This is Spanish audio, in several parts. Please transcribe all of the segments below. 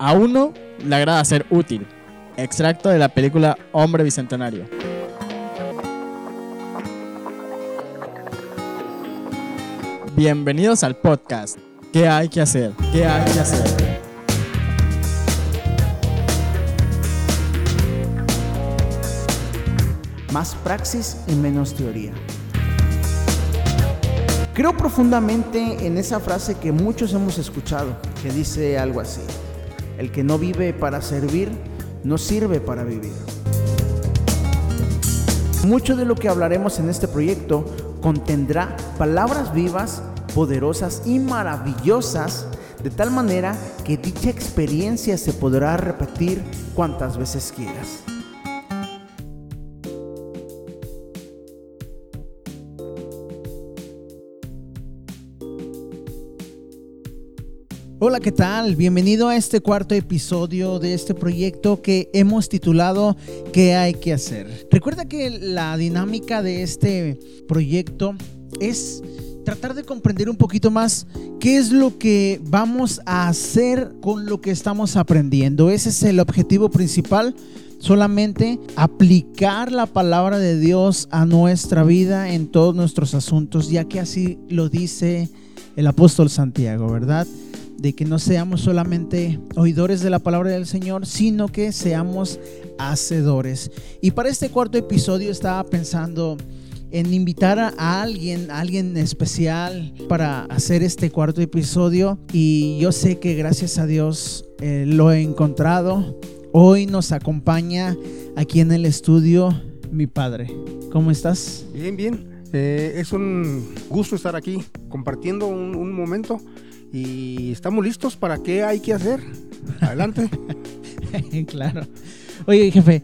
A uno le agrada ser útil. Extracto de la película Hombre Bicentenario. Bienvenidos al podcast. ¿Qué hay que hacer? ¿Qué hay que hacer? Más praxis y menos teoría. Creo profundamente en esa frase que muchos hemos escuchado, que dice algo así: el que no vive para servir, no sirve para vivir. Mucho de lo que hablaremos en este proyecto contendrá palabras vivas, poderosas y maravillosas, de tal manera que dicha experiencia se podrá repetir cuantas veces quieras. Hola, ¿qué tal? Bienvenido a este cuarto episodio de este proyecto que hemos titulado ¿Qué hay que hacer? Recuerda que la dinámica de este proyecto es tratar de comprender un poquito más qué es lo que vamos a hacer con lo que estamos aprendiendo. Ese es el objetivo principal. Solamente aplicar la palabra de Dios a nuestra vida en todos nuestros asuntos, ya que así lo dice el apóstol Santiago, ¿verdad? De que no seamos solamente oidores de la palabra del Señor, sino que seamos hacedores. Y para este cuarto episodio estaba pensando en invitar a alguien especial para hacer este cuarto episodio. Y yo sé que gracias a Dios lo he encontrado. Hoy nos acompaña aquí en el estudio mi padre. ¿Cómo estás? Bien, bien. Es un gusto estar aquí compartiendo un momento. Y estamos listos para qué hay que hacer. Adelante. Claro. Oye, jefe,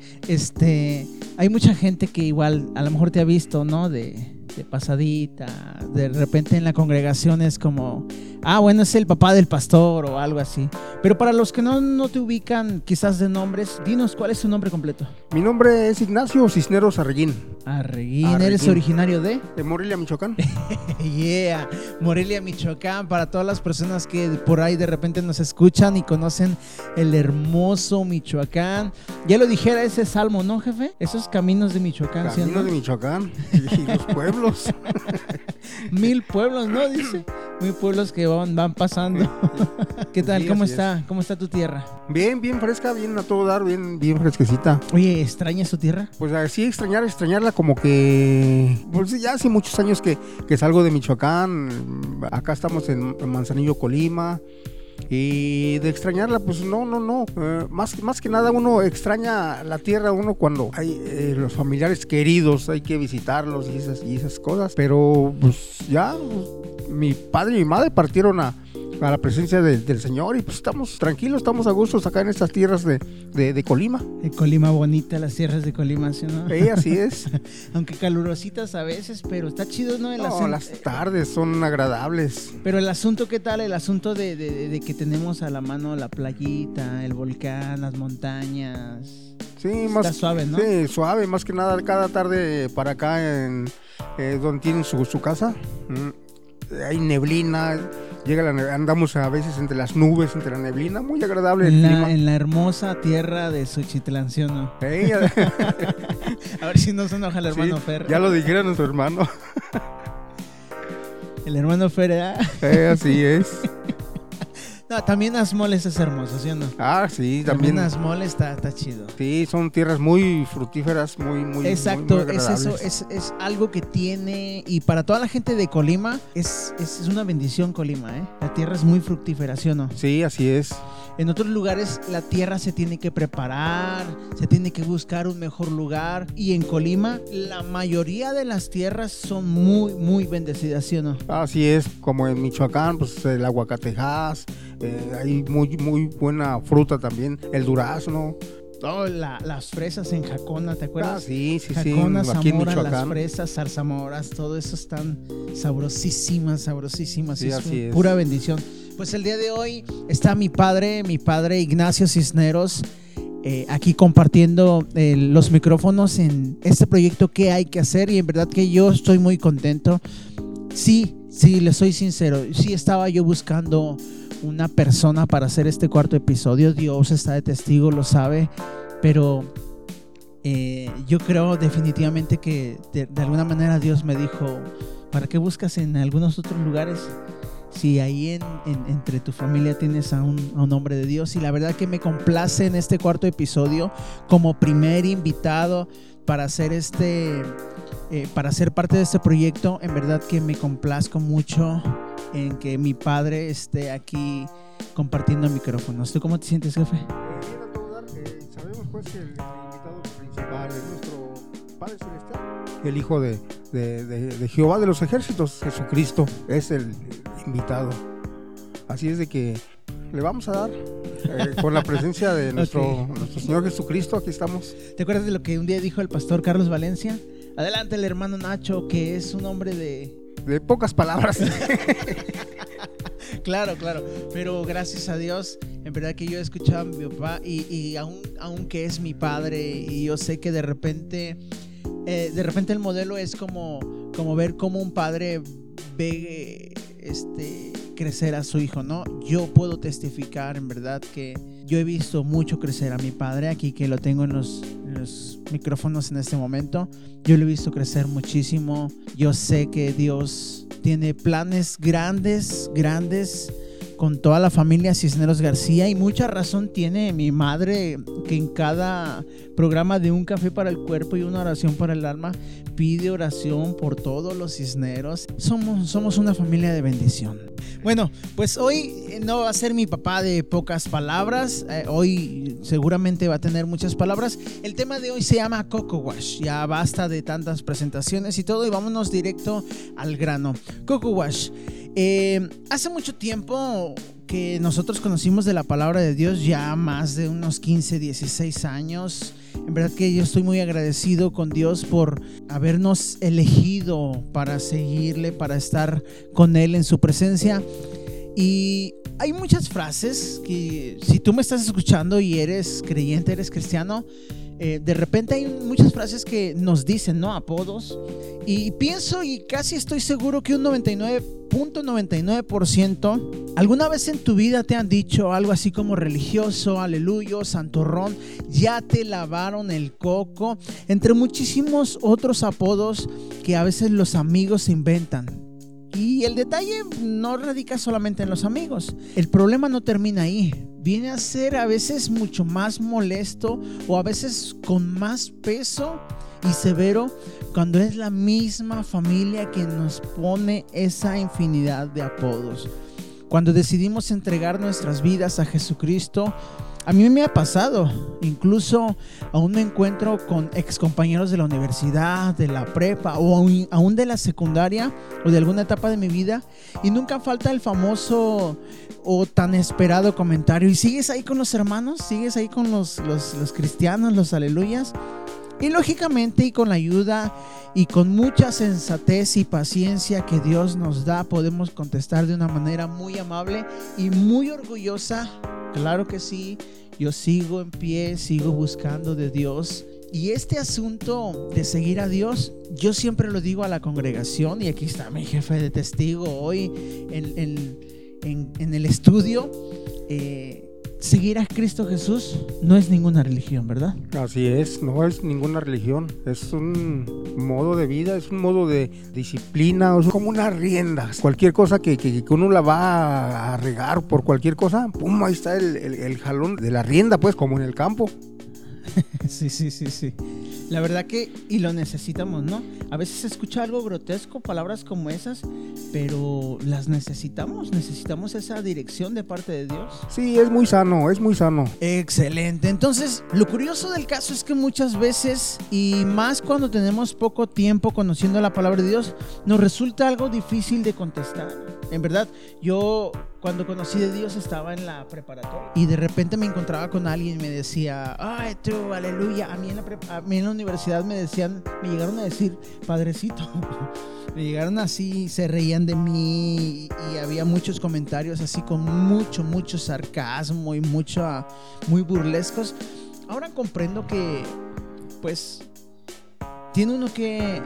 hay mucha gente que igual a lo mejor te ha visto, ¿no? De pasadita, de repente en la congregación es como, bueno, es el papá del pastor o algo así. Pero para los que no te ubican quizás de nombres, dinos cuál es tu nombre completo. Mi nombre es Ignacio Cisneros Arreguín. Arreguín, ¿eres originario de? De Morelia, Michoacán. Yeah, Morelia, Michoacán, para todas las personas que por ahí de repente nos escuchan y conocen el hermoso Michoacán. Ya lo dijera ese salmo, ¿no, jefe? Esos caminos de Michoacán. Caminos, ¿sí, no? De Michoacán y los pueblos. 1000 pueblos, ¿no? Dice. 1000 pueblos que van pasando. ¿Qué tal? Sí, ¿cómo está? ¿Cómo está tu tierra? Bien, bien fresca, bien a todo dar, bien fresquecita. Oye, ¿extrañas tu tierra? Pues sí, extrañarla como que... Pues ya hace muchos años que salgo de Michoacán. Acá estamos en Manzanillo, Colima. Y de extrañarla, pues no. Más que nada uno extraña la tierra, uno cuando hay los familiares queridos, hay que visitarlos y esas cosas. Pero pues ya mi padre y mi madre partieron a la presencia del Señor y pues estamos tranquilos, estamos a gusto acá en estas tierras de Colima. De Colima bonita, las tierras de Colima, ¿sí, no? Sí, así es. Aunque calurositas a veces, pero está chido, ¿no? Las tardes son agradables. Pero el asunto, ¿qué tal? El asunto de que tenemos a la mano la playita, el volcán, las montañas. Sí, está suave, ¿no? Sí, suave, más que nada cada tarde para acá en donde tienen su casa. Hay neblina, andamos a veces entre las nubes, entre la neblina, muy agradable el clima. En la hermosa tierra de Xochitlán, ¿sí o no? Hey, a ver si no se enoja el hermano, sí, Fer. Ya lo dijeron a su hermano. El hermano Fer, ¿eh? Así es. No, también Asmoles es hermoso, ¿sí o no? Sí, también Asmoles está chido. Sí, son tierras muy fructíferas, muy exacto, muy agradables. Exacto, es eso, es algo que tiene, y para toda la gente de Colima, es una bendición Colima, ¿eh? La tierra es muy fructífera, ¿sí o no? Sí, así es. En otros lugares la tierra se tiene que preparar, se tiene que buscar un mejor lugar, y en Colima la mayoría de las tierras son muy, muy bendecidas, ¿sí o no? Así es, como en Michoacán, pues el aguacatejas. Hay muy, muy buena fruta también, el durazno. Las fresas en Jacona, ¿te acuerdas? Sí. Jacona, Baquín, Zamora, las fresas, zarzamoras, todo eso están sabrosísimas. Sí, así es. Pura bendición. Pues el día de hoy está mi padre Ignacio Cisneros, aquí compartiendo los micrófonos en este proyecto que hay que hacer, y en verdad que yo estoy muy contento. Sí, Sí, les soy sincero, sí estaba yo buscando una persona para hacer este cuarto episodio. Dios está de testigo, lo sabe. Pero yo creo definitivamente que de alguna manera Dios me dijo: ¿para qué buscas en algunos otros lugares? Si ahí entre tu familia tienes a un hombre de Dios. Y la verdad que me complace en este cuarto episodio como primer invitado para hacer para ser parte de este proyecto. En verdad que me complazco mucho en que mi padre esté aquí compartiendo micrófonos. ¿Tú cómo te sientes, jefe? Bien, a todo dar. Sabemos pues que el invitado principal es nuestro Padre Celestial, el Hijo de Jehová de los ejércitos, Jesucristo, es el invitado. Así es de que le vamos a dar con la presencia de nuestro Señor Jesucristo. Aquí estamos. ¿Te acuerdas de lo que un día dijo el pastor Carlos Valencia? Adelante el hermano Nacho, que es un hombre de pocas palabras. Claro, pero gracias a Dios, en verdad que yo he escuchado a mi papá y aunque es mi padre, y yo sé que de repente el modelo es como ver cómo un padre ve crecer a su hijo, ¿no? Yo puedo testificar, en verdad, que yo he visto mucho crecer a mi padre, aquí que lo tengo en los micrófonos en este momento. Yo lo he visto crecer muchísimo. Yo sé que Dios tiene planes grandes, grandes con toda la familia Cisneros García, y mucha razón tiene mi madre, que en cada programa de Un Café para el Cuerpo y Una Oración para el Alma pide oración por todos los Cisneros. Somos una familia de bendición. Bueno, pues hoy no va a ser mi papá de pocas palabras. Hoy seguramente va a tener muchas palabras. El tema de hoy se llama Coco Wash. Ya basta de tantas presentaciones y todo, y vámonos directo al grano. Coco Wash. Hace mucho tiempo que nosotros conocimos de la palabra de Dios, ya más de unos 15, 16 años. En verdad que yo estoy muy agradecido con Dios por habernos elegido para seguirle, para estar con Él en su presencia. Y hay muchas frases que, si tú me estás escuchando y eres creyente, eres cristiano, de repente hay muchas frases que nos dicen, ¿no? Apodos. Y pienso y casi estoy seguro que un 99.99% alguna vez en tu vida te han dicho algo así como religioso, aleluyo, santurrón, ya te lavaron el coco, entre muchísimos otros apodos que a veces los amigos inventan. Y el detalle no radica solamente en los amigos. El problema no termina ahí. Viene a ser a veces mucho más molesto, o a veces con más peso y severo, cuando es la misma familia que nos pone esa infinidad de apodos. Cuando decidimos entregar nuestras vidas a Jesucristo, a mí me ha pasado, incluso aún me encuentro con excompañeros de la universidad, de la prepa o aún de la secundaria o de alguna etapa de mi vida, y nunca falta el famoso o tan esperado comentario: ¿y sigues ahí con los hermanos? ¿Sigues ahí con los cristianos, los aleluyas? Y lógicamente, y con la ayuda y con mucha sensatez y paciencia que Dios nos da, podemos contestar de una manera muy amable y muy orgullosa: claro que sí, yo sigo en pie, sigo buscando de Dios. Y este asunto de seguir a Dios, yo siempre lo digo a la congregación, y aquí está mi jefe de testigo hoy en el estudio. Seguir a Cristo Jesús no es ninguna religión, ¿verdad? Así es, no es ninguna religión, es un modo de vida, es un modo de disciplina, es como unas riendas. Cualquier cosa que uno la va a regar por cualquier cosa, pum, ahí está el jalón de la rienda, pues, como en el campo. Sí. La verdad que, y lo necesitamos, ¿no? A veces se escucha algo grotesco, palabras como esas, pero las necesitamos esa dirección de parte de Dios. Sí, es muy sano. Excelente. Entonces, lo curioso del caso es que muchas veces, y más cuando tenemos poco tiempo conociendo la palabra de Dios, nos resulta algo difícil de contestar. En verdad, yo cuando conocí de Dios estaba en la preparatoria, y de repente me encontraba con alguien y me decía: ay, tú, aleluya. A mí en la universidad me llegaron a decir padrecito. Me llegaron así, se reían de mí, y había muchos comentarios así con mucho sarcasmo y muy burlescos. Ahora comprendo que pues tiene uno que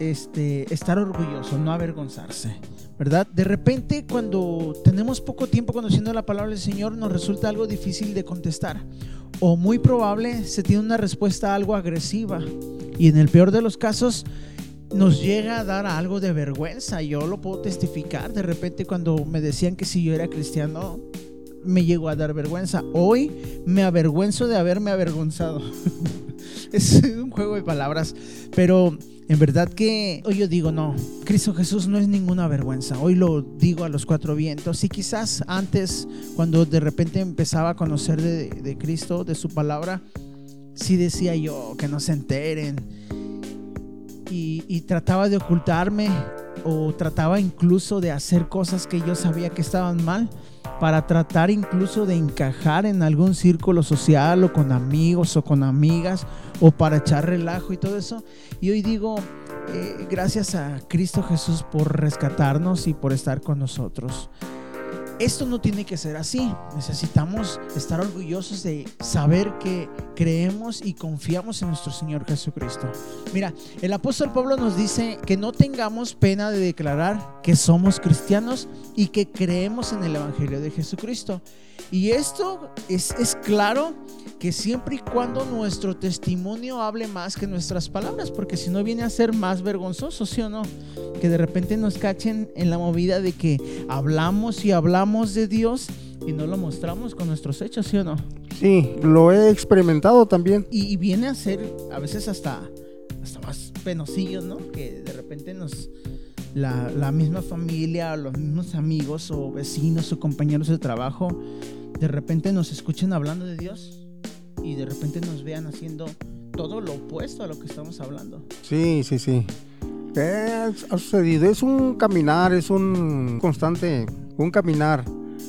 estar orgulloso, no avergonzarse. ¿verdad? De repente, cuando tenemos poco tiempo conociendo la palabra del Señor, nos resulta algo difícil de contestar, o muy probable se tiene una respuesta algo agresiva, y en el peor de los casos nos llega a dar algo de vergüenza. Yo lo puedo testificar. De repente, cuando me decían que si yo era cristiano, me llegó a dar vergüenza. Hoy me avergüenzo de haberme avergonzado. Es un juego de palabras, pero en verdad que hoy yo digo, no, Cristo Jesús no es ninguna vergüenza. Hoy lo digo a los cuatro vientos. Y quizás antes, cuando de repente empezaba a conocer de Cristo, de su palabra, sí decía yo, que no se enteren, y trataba de ocultarme, o trataba incluso de hacer cosas que yo sabía que estaban mal, para tratar incluso de encajar en algún círculo social, o con amigos o con amigas, o para echar relajo y todo eso. Y hoy digo, gracias a Cristo Jesús por rescatarnos y por estar con nosotros. Esto no tiene que ser así. Necesitamos estar orgullosos de saber que creemos y confiamos en nuestro Señor Jesucristo. Mira, el apóstol Pablo nos dice que no tengamos pena de declarar que somos cristianos y que creemos en el Evangelio de Jesucristo. Y esto es claro que siempre y cuando nuestro testimonio hable más que nuestras palabras, porque si no viene a ser más vergonzoso, ¿sí o no? Que de repente nos cachen en la movida de que hablamos y hablamos de Dios y no lo mostramos con nuestros hechos, ¿sí o no? Sí, lo he experimentado también. Y viene a ser a veces hasta más penosillo, ¿no? Que de repente nos... La misma familia, los mismos amigos o vecinos o compañeros de trabajo, de repente nos escuchen hablando de Dios y de repente nos vean haciendo todo lo opuesto a lo que estamos hablando. Sí, sí, sí. Ha sucedido, es un caminar, es un constante, un caminar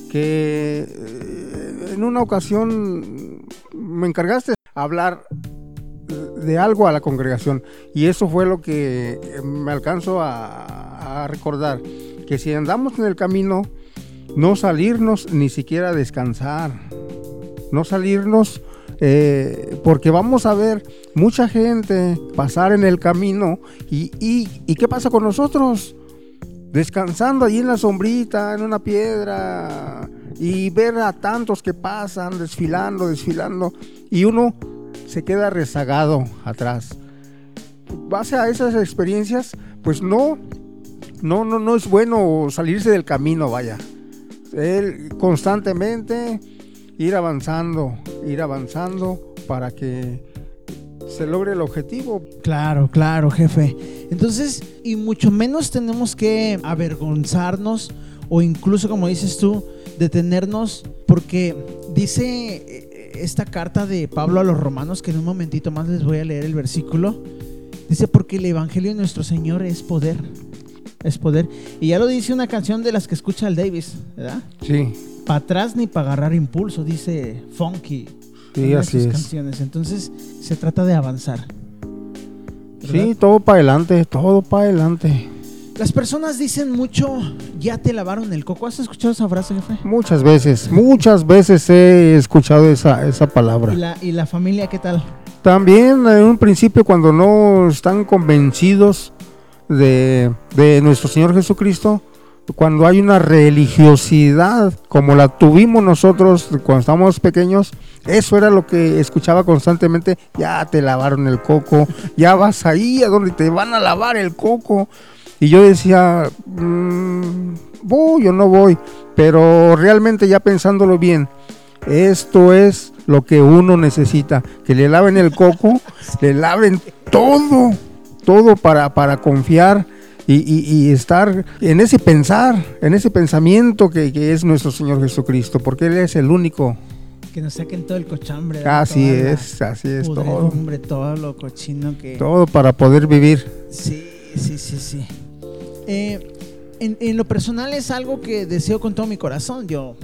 que en una ocasión me encargaste hablar de algo a la congregación, y eso fue lo que me alcanzo a recordar, que si andamos en el camino, no salirnos ni siquiera a descansar, no salirnos, porque vamos a ver mucha gente pasar en el camino y ¿qué pasa con nosotros? Descansando allí en la sombrita, en una piedra, y ver a tantos que pasan desfilando, y uno se queda rezagado atrás. Base a esas experiencias, pues no es bueno salirse del camino, vaya. Él constantemente ir avanzando para que se logre el objetivo. Claro, jefe. Entonces, y mucho menos tenemos que avergonzarnos o incluso, como dices tú, detenernos, porque dice esta carta de Pablo a los romanos, que en un momentito más les voy a leer el versículo, dice, porque el evangelio de nuestro Señor es poder, y ya lo dice una canción de las que escucha el Davis, ¿verdad? Sí. Para atrás ni para agarrar impulso, dice Funky. Sí, así es. Canciones. Entonces se trata de avanzar, ¿verdad? Sí, todo para adelante. Las personas dicen mucho, ya te lavaron el coco. ¿Has escuchado esa frase, jefe? Muchas veces he escuchado esa palabra. ¿Y la familia qué tal? También en un principio, cuando no están convencidos de nuestro Señor Jesucristo, cuando hay una religiosidad como la tuvimos nosotros cuando estábamos pequeños, eso era lo que escuchaba constantemente, ya te lavaron el coco, ya vas ahí a donde te van a lavar el coco. Y yo decía, voy o no voy, pero realmente ya pensándolo bien, esto es lo que uno necesita, que le laven el coco, le laven todo para confiar y estar en ese pensar, en ese pensamiento que es nuestro Señor Jesucristo, porque Él es el único. Que nos saquen todo el cochambre. Así es, todo. Hombre, todo lo cochino que... Todo para poder vivir. Sí. En lo personal es algo que deseo con todo mi corazón. Yo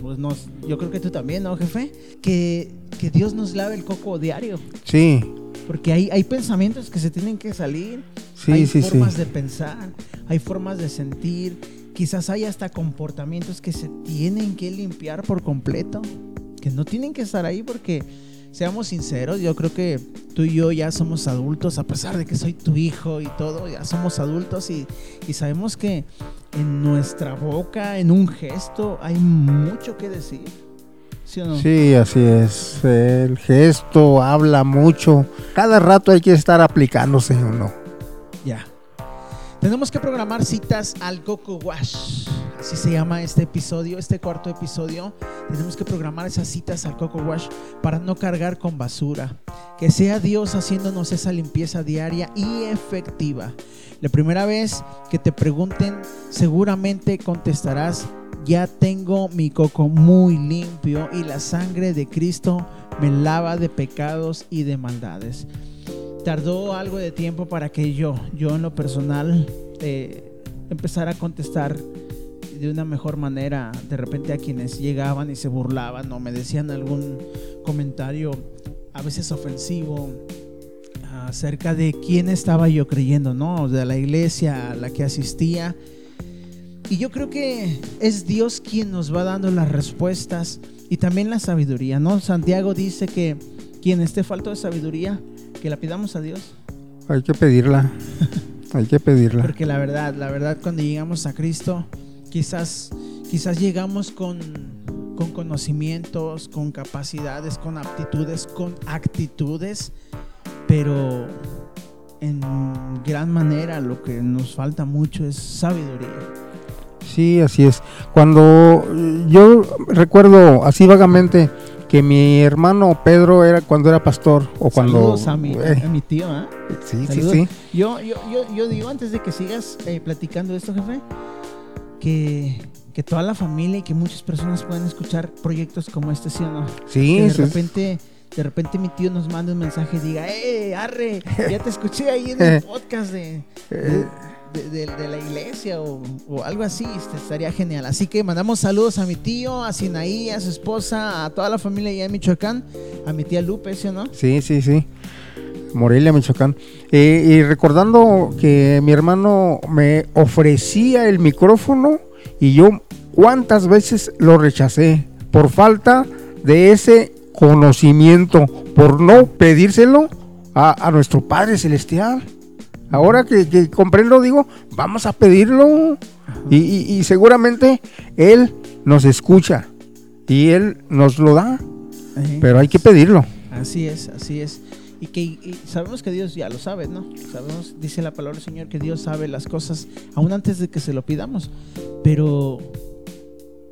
creo que tú también, ¿no, jefe? Que Dios nos lave el coco diario. Sí. Porque hay pensamientos que se tienen que salir. Sí, hay formas de pensar, hay formas de sentir. Quizás hay hasta comportamientos que se tienen que limpiar por completo, que no tienen que estar ahí porque seamos sinceros, yo creo que tú y yo ya somos adultos, a pesar de que soy tu hijo y todo, ya somos adultos y sabemos que en nuestra boca, en un gesto, hay mucho que decir, ¿sí o no? Sí, así es, el gesto habla mucho, cada rato hay que estar aplicándose o no. Ya, tenemos que programar citas al Coco Wash. Así se llama este episodio, este cuarto episodio. Tenemos que programar esas citas al Coco Wash para no cargar con basura. Que sea Dios haciéndonos esa limpieza diaria y efectiva. La primera vez que te pregunten, seguramente contestarás: ya tengo mi coco muy limpio y la sangre de Cristo me lava de pecados y de maldades. Tardó algo de tiempo para que yo en lo personal empezara a contestar de una mejor manera de repente a quienes llegaban y se burlaban o me decían algún comentario a veces ofensivo acerca de quién estaba yo creyendo, ¿no? De la iglesia a la que asistía. Y yo creo que es Dios quien nos va dando las respuestas y también la sabiduría, ¿no? Santiago dice que quien esté falto de sabiduría, que la pidamos a Dios. Hay que pedirla, hay que pedirla. Porque la verdad cuando llegamos a Cristo, Quizás llegamos con conocimientos, con capacidades, con aptitudes, con actitudes, pero en gran manera lo que nos falta mucho es sabiduría. Sí, así es. Cuando yo recuerdo así vagamente que mi hermano Pedro era cuando era pastor o cuando... Saludos a mi tío, ¿eh? Sí, saludos. Sí. Yo digo, antes de que sigas platicando esto, jefe, que toda la familia y que muchas personas pueden escuchar proyectos como este, ¿sí o no? Sí, que de repente mi tío nos manda un mensaje y diga: arre, ya te escuché ahí en el podcast de la iglesia o algo así, estaría genial. Así que mandamos saludos a mi tío, a Sinaí, a su esposa, a toda la familia allá en Michoacán, a mi tía Lupe, ¿sí o no? Sí. Morelia, Michoacán. Y recordando que mi hermano me ofrecía el micrófono y yo cuántas veces lo rechacé por falta de ese conocimiento, por no pedírselo a nuestro Padre Celestial. Ahora que comprendo, digo, vamos a pedirlo y seguramente Él nos escucha y Él nos lo da, pero hay que pedirlo. Así es. Y sabemos que Dios ya lo sabe, ¿no? Sabemos, dice la palabra del Señor, que Dios sabe las cosas aún antes de que se lo pidamos. Pero,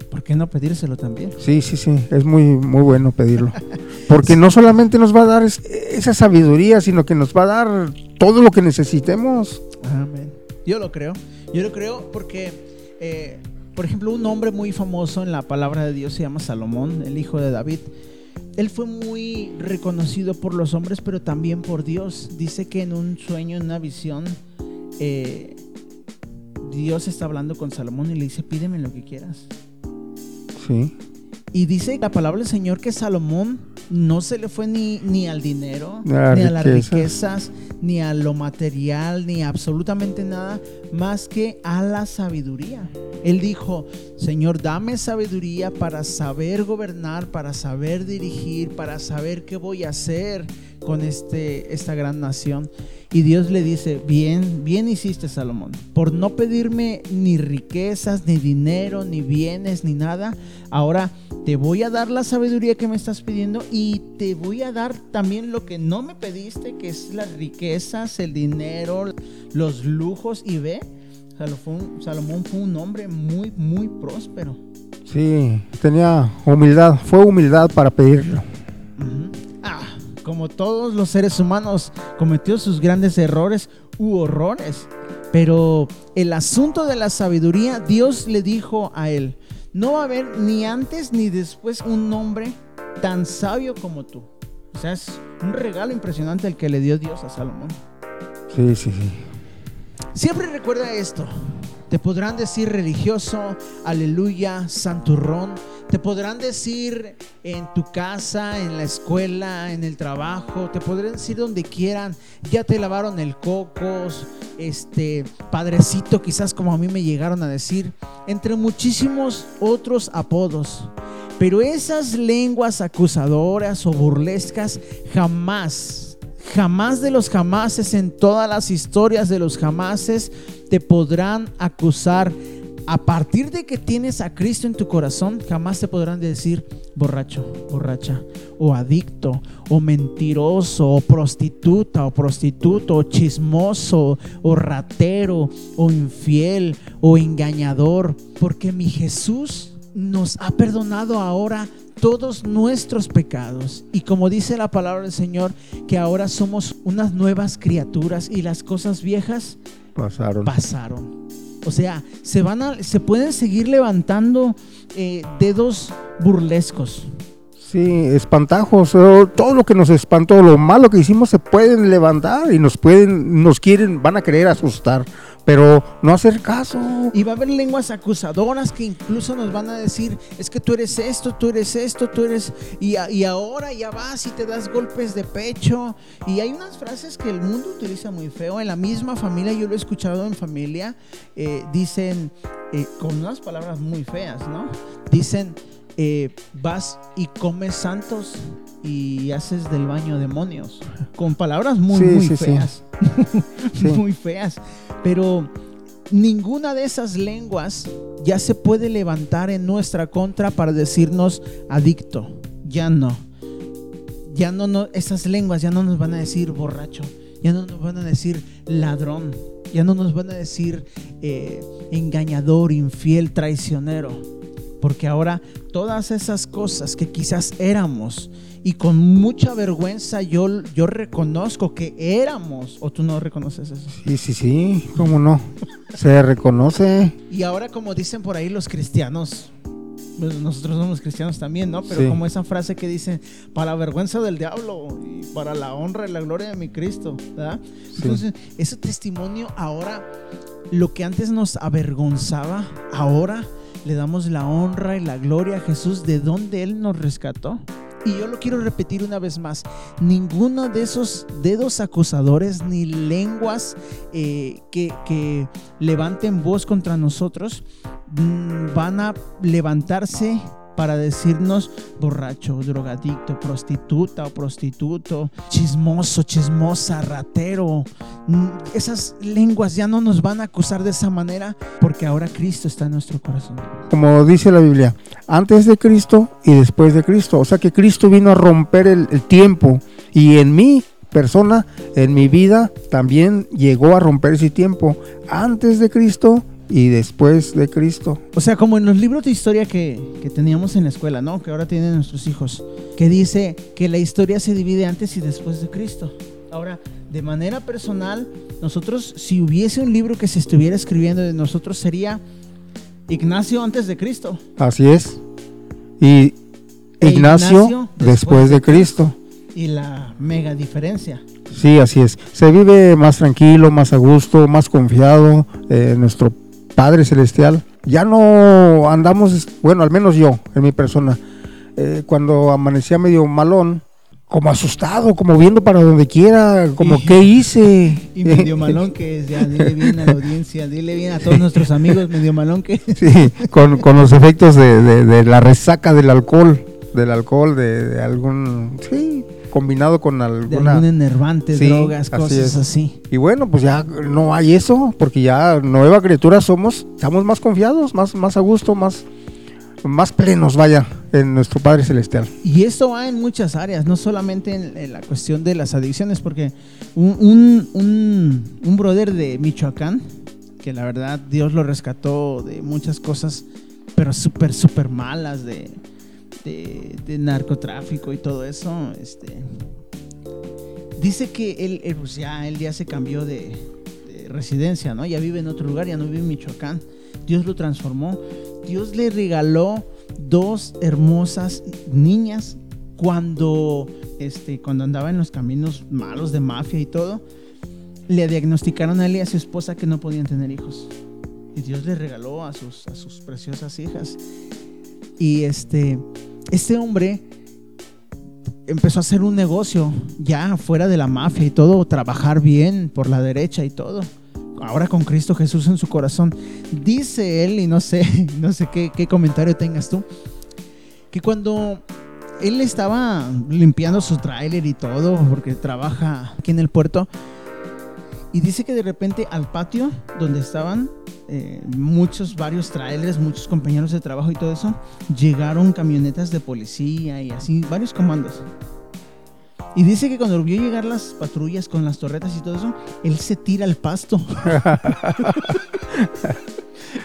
¿por qué no pedírselo también? Sí, es muy, muy bueno pedirlo. Porque sí. No solamente nos va a dar esa sabiduría, sino que nos va a dar todo lo que necesitemos. Amén. Yo lo creo porque, por ejemplo, un hombre muy famoso en la palabra de Dios se llama Salomón, el hijo de David. Él fue muy reconocido por los hombres, pero también por Dios. Dice que en un sueño, en una visión, Dios está hablando con Salomón y le dice: pídeme lo que quieras. Sí. Y dice la palabra del Señor que Salomón no se le fue ni al dinero, ni a las riquezas, ni a lo material, ni a absolutamente nada, más que a la sabiduría. Él dijo: Señor, dame sabiduría para saber gobernar, para saber dirigir, para saber qué voy a hacer con esta gran nación. Y Dios le dice: bien hiciste, Salomón, por no pedirme ni riquezas, ni dinero, ni bienes, ni nada. Ahora te voy a dar la sabiduría que me estás pidiendo y te voy a dar también lo que no me pediste, que es las riquezas, el dinero, los lujos. Y ve, Salomón fue un hombre muy, muy próspero. Sí, tenía humildad, fue humildad para pedirlo. Como todos los seres humanos, cometió sus grandes errores u horrores. Pero el asunto de la sabiduría, Dios le dijo a él: no va a haber ni antes ni después un hombre tan sabio como tú. O sea, es un regalo impresionante el que le dio Dios a Salomón. Sí. Siempre recuerda esto. Te podrán decir religioso, aleluya, santurrón. Te podrán decir en tu casa, en la escuela, en el trabajo, te podrán decir donde quieran: ya te lavaron el coco, padrecito, quizás como a mí me llegaron a decir, entre muchísimos otros apodos. Pero esas lenguas acusadoras o burlescas jamás, jamás de los jamases en todas las historias de los jamases te podrán acusar. A partir de que tienes a Cristo en tu corazón, jamás te podrán decir borracho, borracha, o adicto, o mentiroso, o prostituta, o prostituto, o chismoso, o ratero, o infiel, o engañador. Porque mi Jesús nos ha perdonado ahora todos nuestros pecados. Y como dice la palabra del Señor, que ahora somos unas nuevas criaturas y las cosas viejas pasaron. O sea, se pueden seguir levantando dedos burlescos. Sí, espantajos, todo lo que nos espantó, lo malo que hicimos se pueden levantar y van a querer asustar, pero no hacer caso. Y va a haber lenguas acusadoras que incluso nos van a decir, es que tú eres esto, tú eres esto, tú eres... Y ahora ya vas y te das golpes de pecho. Y hay unas frases que el mundo utiliza muy feo. En la misma familia, yo lo he escuchado en familia, dicen, con unas palabras muy feas, ¿no? Dicen... vas y comes santos y haces del baño demonios, con palabras muy feas, sí. Muy feas, pero ninguna de esas lenguas ya se puede levantar en nuestra contra para decirnos adicto. Ya no, esas lenguas ya no nos van a decir borracho, ya no nos van a decir ladrón, ya no nos van a decir engañador, infiel, traicionero. Porque ahora todas esas cosas que quizás éramos, y con mucha vergüenza yo reconozco que éramos, o tú no reconoces eso. Sí, cómo no, se reconoce. Y ahora, como dicen por ahí los cristianos, pues nosotros somos cristianos también, ¿no? Pero sí, como esa frase que dicen, para la vergüenza del diablo y para la honra y la gloria de mi Cristo, ¿verdad? Sí. Entonces, ese testimonio ahora, lo que antes nos avergonzaba, ahora le damos la honra y la gloria a Jesús, de donde Él nos rescató. Y yo lo quiero repetir una vez más: ninguno de esos dedos acusadores ni lenguas que levanten voz contra nosotros van a levantarse para decirnos borracho, drogadicto, prostituta o prostituto, chismoso, chismosa, ratero. Esas lenguas ya no nos van a acusar de esa manera, porque ahora Cristo está en nuestro corazón. Como dice la Biblia, antes de Cristo y después de Cristo. O sea que Cristo vino a romper el tiempo, y en mi persona, en mi vida, también llegó a romper ese tiempo. Antes de Cristo y después de Cristo. O sea, como en los libros de historia que teníamos en la escuela, ¿no? Que ahora tienen nuestros hijos, que dice que la historia se divide antes y después de Cristo. Ahora, de manera personal, nosotros, si hubiese un libro que se estuviera escribiendo de nosotros, sería Ignacio antes de Cristo. Así es. Y Ignacio después de Cristo. Y la mega diferencia. Sí, así es. Se vive más tranquilo, más a gusto, más confiado en nuestro Padre Celestial. Ya no andamos, bueno, al menos yo, en mi persona, cuando amanecía medio malón, como asustado, como viendo para donde quiera, como qué hice. Y medio malón que es, ya dile bien a la audiencia, dile bien a todos nuestros amigos, medio malón que es. Sí, con los efectos de la resaca del alcohol, de algún, sí, combinado con algún enervante, sí, drogas, cosas así. Y bueno, pues ya no hay eso, porque ya nueva criatura somos, estamos más confiados, más a gusto, más plenos, vaya, en nuestro Padre Celestial. Y esto va en muchas áreas, no solamente en la cuestión de las adicciones, porque un brother de Michoacán, que la verdad Dios lo rescató de muchas cosas, pero súper, súper malas, de narcotráfico y todo eso, dice que él ya se cambió de residencia, ¿no? Ya vive en otro lugar, ya no vive en Michoacán. Dios lo transformó. Dios le regaló 2 hermosas niñas cuando andaba en los caminos malos de mafia y todo. Le diagnosticaron a él y a su esposa que no podían tener hijos, y Dios le regaló a sus preciosas hijas. Y este hombre empezó a hacer un negocio ya fuera de la mafia y todo, trabajar bien por la derecha y todo. Ahora con Cristo Jesús en su corazón. Dice él, y no sé qué comentario tengas tú, que cuando él estaba limpiando su tráiler y todo, porque trabaja aquí en el puerto, y dice que de repente al patio donde estaban varios trailers, muchos compañeros de trabajo y todo eso, llegaron camionetas de policía y así, varios comandos. Y dice que cuando vio llegar las patrullas con las torretas y todo eso, él se tira al pasto.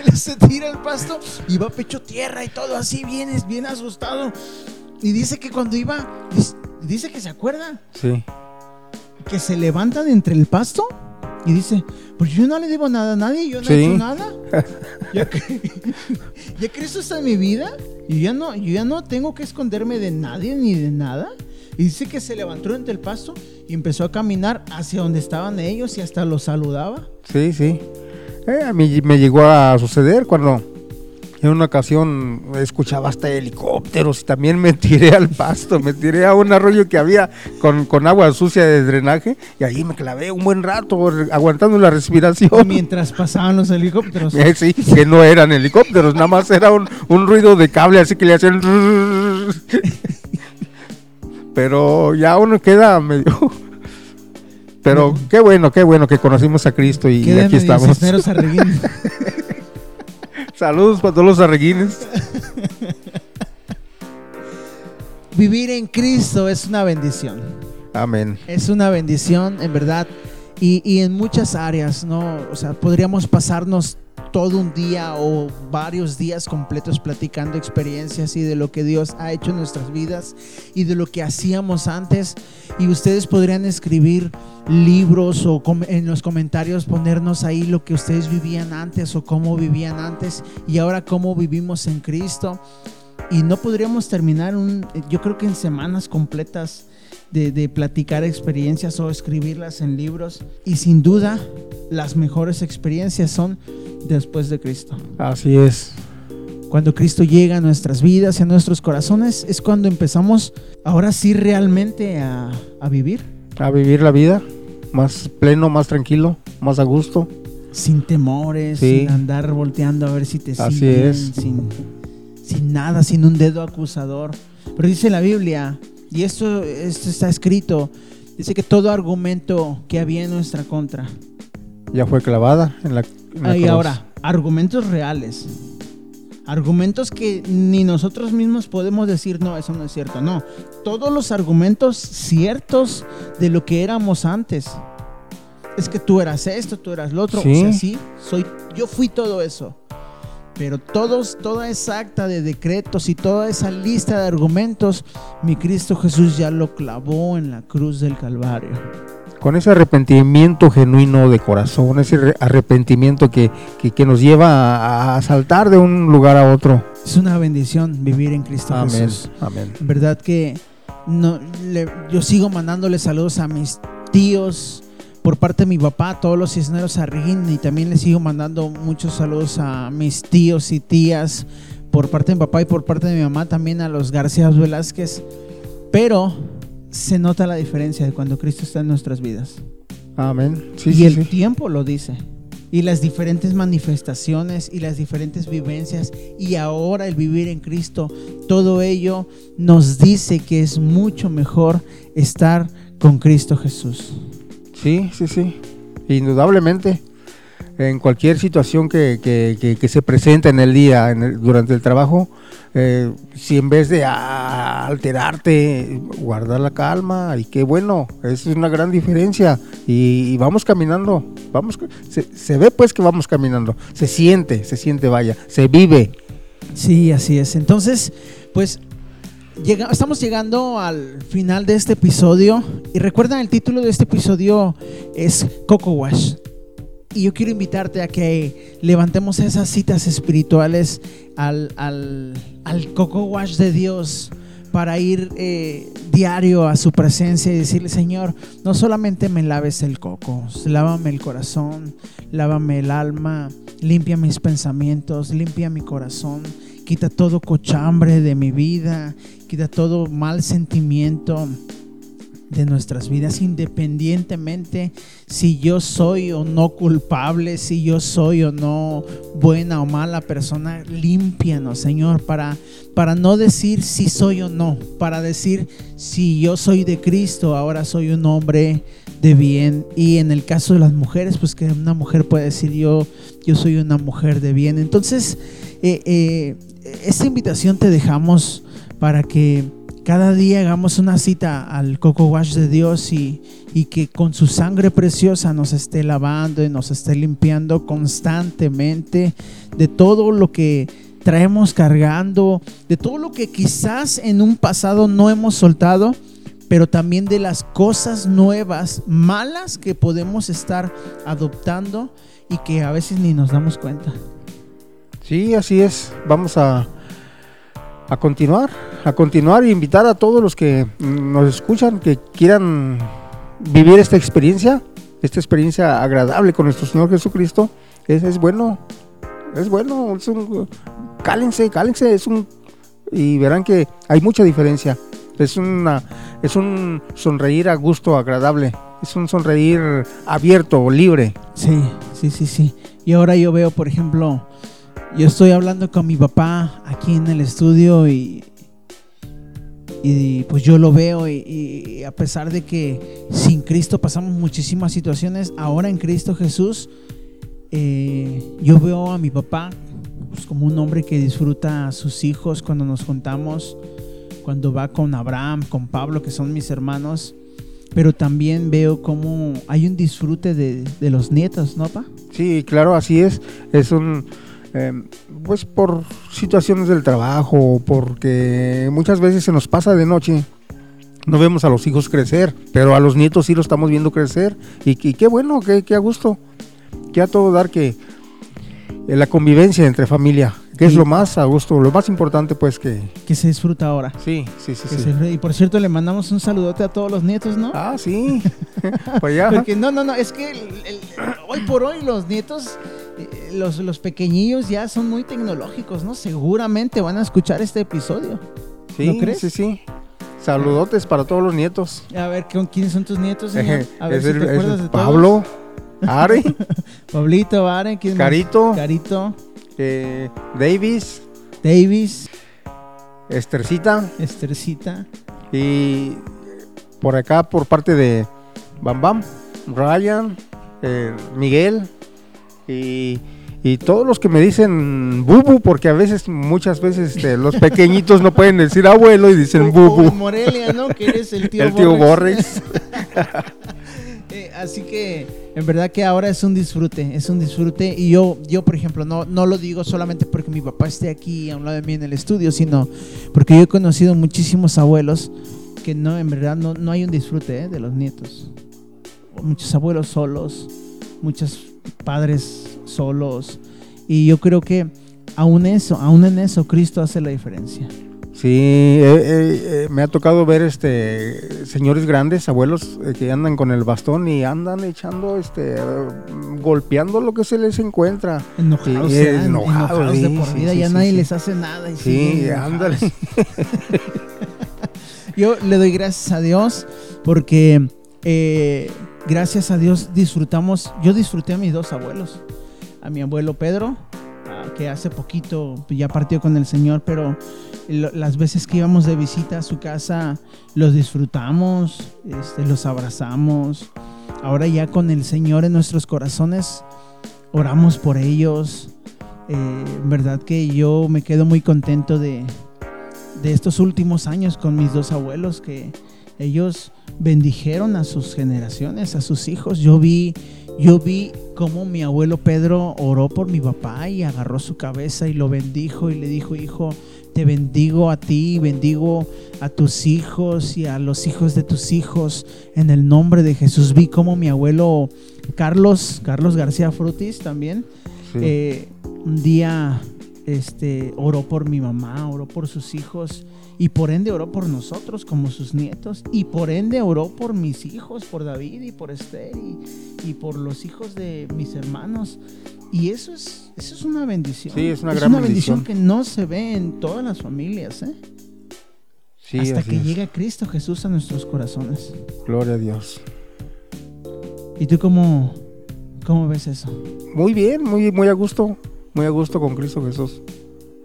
Él se tira al pasto y va pecho tierra y todo así, bien asustado. Y dice que cuando iba, dice que se acuerda. Sí. Que se levanta de entre el pasto y dice, pues yo no le debo nada a nadie, yo no he hecho nada. Ya Cristo está en mi vida, yo ya no tengo que esconderme de nadie ni de nada. Y dice que se levantó entre el pasto y empezó a caminar hacia donde estaban ellos y hasta los saludaba. Sí, sí. A mí me llegó a suceder cuando en una ocasión escuchaba hasta helicópteros. También me tiré al pasto, me tiré a un arroyo que había con agua sucia de drenaje, y ahí me clavé un buen rato aguantando la respiración. Mientras pasaban los helicópteros. Sí, que no eran helicópteros, nada más era un ruido de cable, así que le hacían... Pero ya uno queda medio... Pero qué bueno que conocimos a Cristo y aquí estamos. Cisneros Arreguín. Saludos para todos los arreguines. Vivir en Cristo es una bendición. Amén. Es una bendición, en verdad. Y en muchas áreas, ¿no? O sea, podríamos pasarnos todo un día o varios días completos platicando experiencias y de lo que Dios ha hecho en nuestras vidas y de lo que hacíamos antes, y ustedes podrían escribir libros o en los comentarios ponernos ahí lo que ustedes vivían antes o cómo vivían antes y ahora cómo vivimos en Cristo. Y no podríamos terminar yo creo que en semanas completas de platicar experiencias o escribirlas en libros, y sin duda las mejores experiencias son después de Cristo. Así es. Cuando Cristo llega a nuestras vidas y a nuestros corazones es cuando empezamos ahora sí realmente a vivir. A vivir la vida más pleno, más tranquilo, más a gusto. Sin temores, sí. Sin andar volteando a ver si te siguen. Así es. Sin nada, sin un dedo acusador. Pero dice la Biblia, y esto está escrito, dice que todo argumento que había en nuestra contra ya fue clavada en la cruz. Ahora, argumentos reales. Argumentos que ni nosotros mismos podemos decir, no, eso no es cierto. No, todos los argumentos ciertos de lo que éramos antes. Es que tú eras esto, tú eras lo otro. ¿Sí? O sea, sí, yo fui todo eso. Pero toda esa acta de decretos y toda esa lista de argumentos, mi Cristo Jesús ya lo clavó en la cruz del Calvario. Con ese arrepentimiento genuino de corazón, ese arrepentimiento que nos lleva a saltar de un lugar a otro. Es una bendición vivir en Cristo Jesús. Amén. En verdad que yo sigo mandándole saludos a mis tíos por parte de mi papá, a todos los Cisneros Arreguín, y también les sigo mandando muchos saludos a mis tíos y tías por parte de mi papá y por parte de mi mamá, también a los García Velázquez. Pero se nota la diferencia de cuando Cristo está en nuestras vidas. Amén. Sí, y sí, el tiempo lo dice. Y las diferentes manifestaciones y las diferentes vivencias y ahora el vivir en Cristo, todo ello nos dice que es mucho mejor estar con Cristo Jesús. Sí, sí, sí. Indudablemente. En cualquier situación que se presenta en el día, durante el trabajo, si en vez de alterarte, guardar la calma, y qué bueno, es una gran diferencia, y vamos caminando, se ve pues que vamos caminando, se siente, vaya, se vive. Sí, así es. Entonces, pues, estamos llegando al final de este episodio, y recuerdan, el título de este episodio es Coco Wash. Y yo quiero invitarte a que levantemos esas citas espirituales al Coco Wash de Dios para ir diario a su presencia y decirle, Señor, no solamente me laves el coco, lávame el corazón, lávame el alma, limpia mis pensamientos, limpia mi corazón, quita todo cochambre de mi vida, quita todo mal sentimiento. de nuestras vidas, independientemente si yo soy o no culpable, si yo soy o no buena o mala persona. Límpianos, Señor, para no decir si soy o no, para decir si yo soy de Cristo, ahora soy un hombre de bien. Y en el caso de las mujeres, pues que una mujer puede decir yo soy una mujer de bien. Entonces esta invitación te dejamos para que cada día hagamos una cita al Coco Wash de Dios y que con su sangre preciosa nos esté lavando y nos esté limpiando constantemente de todo lo que traemos cargando, de todo lo que quizás en un pasado no hemos soltado, pero también de las cosas nuevas, malas, que podemos estar adoptando y que a veces ni nos damos cuenta. Sí, así es. Vamos a continuar y invitar a todos los que nos escuchan, que quieran vivir esta experiencia agradable con nuestro Señor Jesucristo. Es bueno, cálense, y verán que hay mucha diferencia. Es un sonreír a gusto, agradable, es un sonreír abierto, libre. Sí. Y ahora yo veo, por ejemplo, yo estoy hablando con mi papá aquí en el estudio y pues yo lo veo y a pesar de que sin Cristo pasamos muchísimas situaciones, ahora en Cristo Jesús yo veo a mi papá pues como un hombre que disfruta a sus hijos cuando nos juntamos, cuando va con Abraham, con Pablo, que son mis hermanos, pero también veo cómo hay un disfrute de los nietos, ¿no, pa? Sí, claro, así es un... pues por situaciones del trabajo, porque muchas veces se nos pasa de noche, no vemos a los hijos crecer, pero a los nietos sí los estamos viendo crecer, y qué bueno, qué a gusto, qué a todo dar que la convivencia entre familia, que sí. Es lo más a gusto, lo más importante, pues que se disfruta ahora. Sí. Y por cierto, le mandamos un saludote a todos los nietos, ¿no? Ah, sí. Pues ya. Porque no, es que hoy por hoy los nietos, los pequeñillos ya son muy tecnológicos, ¿no? Seguramente van a escuchar este episodio. Sí, ¿no crees? Sí. Saludotes para todos los nietos. A ver, ¿quiénes son tus nietos? A ver, si te acuerdas de Pablo, todos. Are. Pablito, Are. ¿Quién Carito. Más? Carito. Davis. Estercita. Y por acá, por parte de Bam Bam, Ryan, Miguel. Y todos los que me dicen bubu, porque a veces, muchas veces los pequeñitos no pueden decir abuelo y dicen bubu. Morelia, ¿no? Que eres el tío Borris. Así que en verdad que ahora es un disfrute y yo por ejemplo no lo digo solamente porque mi papá esté aquí a un lado de mí en el estudio, sino porque yo he conocido muchísimos abuelos que no, en verdad no hay un disfrute de los nietos. Muchos abuelos solos, muchos padres solos, y yo creo que aún en eso Cristo hace la diferencia. Sí, me ha tocado ver señores grandes, abuelos que andan con el bastón y andan echando golpeando lo que se les encuentra. Enojados, enojados de por vida, ya nadie les hace nada. Y sí, ándale. Yo le doy gracias a Dios porque gracias a Dios yo disfruté a mis dos abuelos, a mi abuelo Pedro, que hace poquito ya partió con el Señor, pero las veces que íbamos de visita a su casa los disfrutamos, los abrazamos. Ahora ya con el Señor en nuestros corazones oramos por ellos. En verdad que yo me quedo muy contento de estos últimos años con mis dos abuelos, que ellos bendijeron a sus generaciones, a sus hijos. Yo vi cómo mi abuelo Pedro oró por mi papá y agarró su cabeza y lo bendijo y le dijo: hijo, te bendigo a ti, bendigo a tus hijos y a los hijos de tus hijos en el nombre de Jesús. Vi cómo mi abuelo Carlos García Frutis también, sí, un día oró por mi mamá, oró por sus hijos y por ende oró por nosotros como sus nietos, y por ende oró por mis hijos, por David y por Esther y por los hijos de mis hermanos, y eso es una bendición. Sí, es una gran bendición que no se ve en todas las familias, ¿eh? Sí, hasta que llegue Cristo Jesús a nuestros corazones. Gloria a Dios. ¿Y tú cómo ves eso? Muy bien, muy a gusto. Muy a gusto con Cristo Jesús.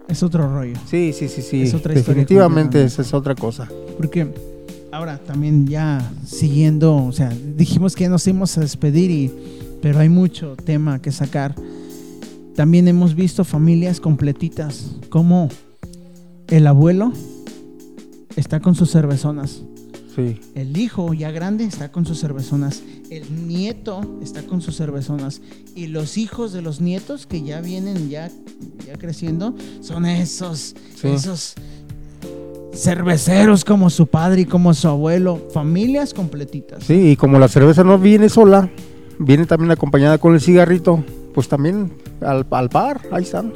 Es otro rollo. Sí. Es otra historia. Definitivamente esa es otra cosa. Porque ahora también ya siguiendo, o sea, dijimos que nos íbamos a despedir pero hay mucho tema que sacar. También hemos visto familias completitas, como el abuelo está con sus cervezonas. Sí. El hijo ya grande está con sus cervezonas. El nieto está con sus cervezonas. Y los hijos de los nietos que ya vienen ya creciendo son esos cerveceros como su padre y como su abuelo. Familias completitas. Sí, y como la cerveza no viene sola, viene también acompañada con el cigarrito, pues también al par, ahí están.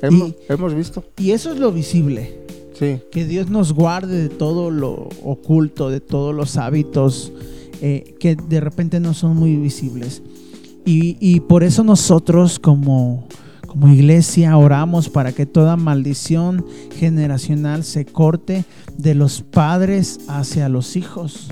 Hemos visto. Y eso es lo visible. Sí. Que Dios nos guarde de todo lo oculto, de todos los hábitos que de repente no son muy visibles. Y por eso nosotros como iglesia oramos para que toda maldición generacional se corte de los padres hacia los hijos,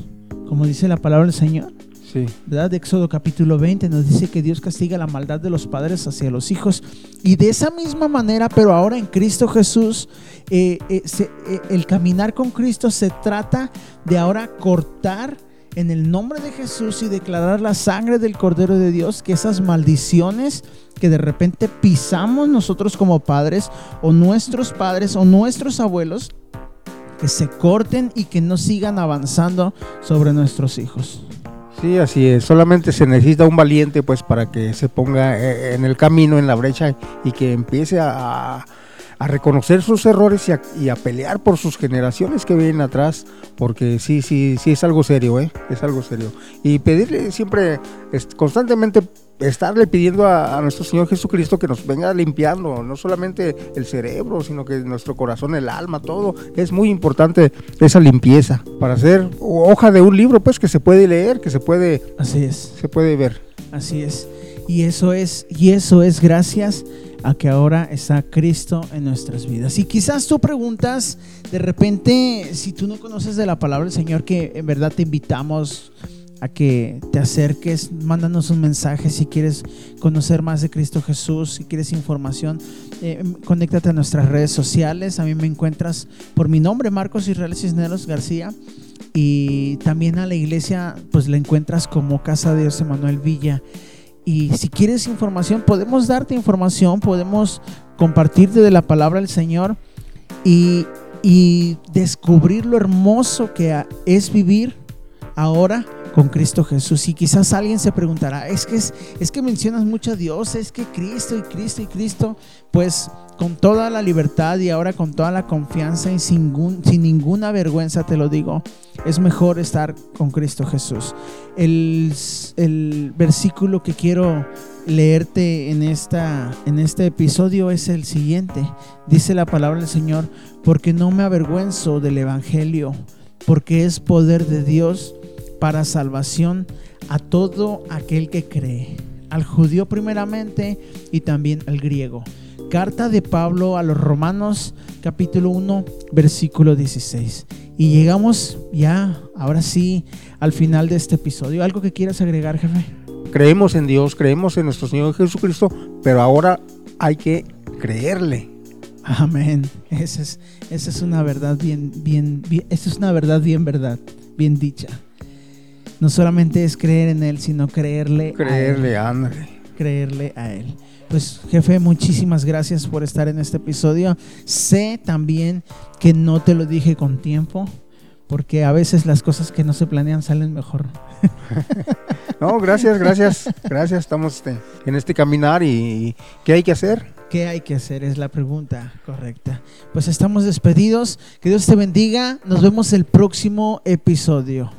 como dice la palabra del Señor. Sí. ¿Verdad? De Éxodo capítulo 20 nos dice que Dios castiga la maldad de los padres hacia los hijos, y de esa misma manera, pero ahora en Cristo Jesús, el caminar con Cristo se trata de ahora cortar en el nombre de Jesús y declarar la sangre del Cordero de Dios, que esas maldiciones que de repente pisamos nosotros como padres o nuestros abuelos, que se corten y que no sigan avanzando sobre nuestros hijos. Sí, así es. Solamente se necesita un valiente, pues, para que se ponga en el camino, en la brecha, y que empiece a reconocer sus errores y a pelear por sus generaciones que vienen atrás, porque sí es algo serio, es algo serio. Y pedirle siempre, constantemente estarle pidiendo a nuestro Señor Jesucristo que nos venga limpiando, no solamente el cerebro, sino que nuestro corazón, el alma, todo. Es muy importante esa limpieza para hacer hoja de un libro, pues, que se puede leer, que se puede, así es, se puede ver. Así es. Y eso es gracias a que ahora está Cristo en nuestras vidas. Y quizás tú preguntas, de repente, si tú no conoces de la palabra del Señor, que en verdad te invitamos a que te acerques, mándanos un mensaje si quieres conocer más de Cristo Jesús, si quieres información, conéctate a nuestras redes sociales. A mí me encuentras por mi nombre, Marcos Israel Cisneros García, y también a la iglesia pues la encuentras como Casa de Dios Emmanuel Villa. Y si quieres información, podemos darte información, podemos compartirte de la palabra del Señor y descubrir lo hermoso que es vivir ahora con Cristo Jesús. Y quizás alguien se preguntará, es que mencionas mucho a Dios, es que Cristo y Cristo y Cristo. Pues con toda la libertad y ahora con toda la confianza y sin ninguna vergüenza te lo digo, es mejor estar con Cristo Jesús. El versículo que quiero leerte en este episodio es el siguiente. Dice la palabra del Señor: porque no me avergüenzo del evangelio, porque es poder de Dios para salvación a todo aquel que cree, al judío primeramente y también al griego. Carta de Pablo a los Romanos, capítulo 1, versículo 16. Y llegamos ya, ahora sí, al final de este episodio. ¿Algo que quieras agregar, jefe? Creemos en Dios, creemos en nuestro Señor Jesucristo, pero ahora hay que creerle. Amén. Esa es una verdad bien, esa es una verdad, bien dicha. No solamente es creer en Él, sino creerle a Él. Creerle a Él. Pues, jefe, muchísimas gracias por estar en este episodio. Sé también que no te lo dije con tiempo, porque a veces las cosas que no se planean salen mejor. No, gracias. Estamos en este caminar y ¿qué hay que hacer? ¿Qué hay que hacer? Es la pregunta correcta. Pues estamos despedidos. Que Dios te bendiga. Nos vemos el próximo episodio.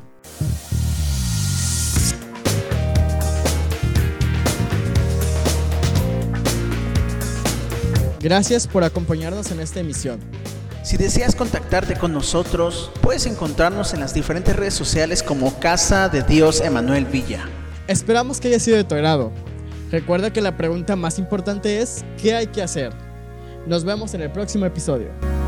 Gracias por acompañarnos en esta emisión. Si deseas contactarte con nosotros, puedes encontrarnos en las diferentes redes sociales como Casa de Dios Emmanuel Villa. Esperamos que haya sido de tu agrado. Recuerda que la pregunta más importante es: ¿qué hay que hacer? Nos vemos en el próximo episodio.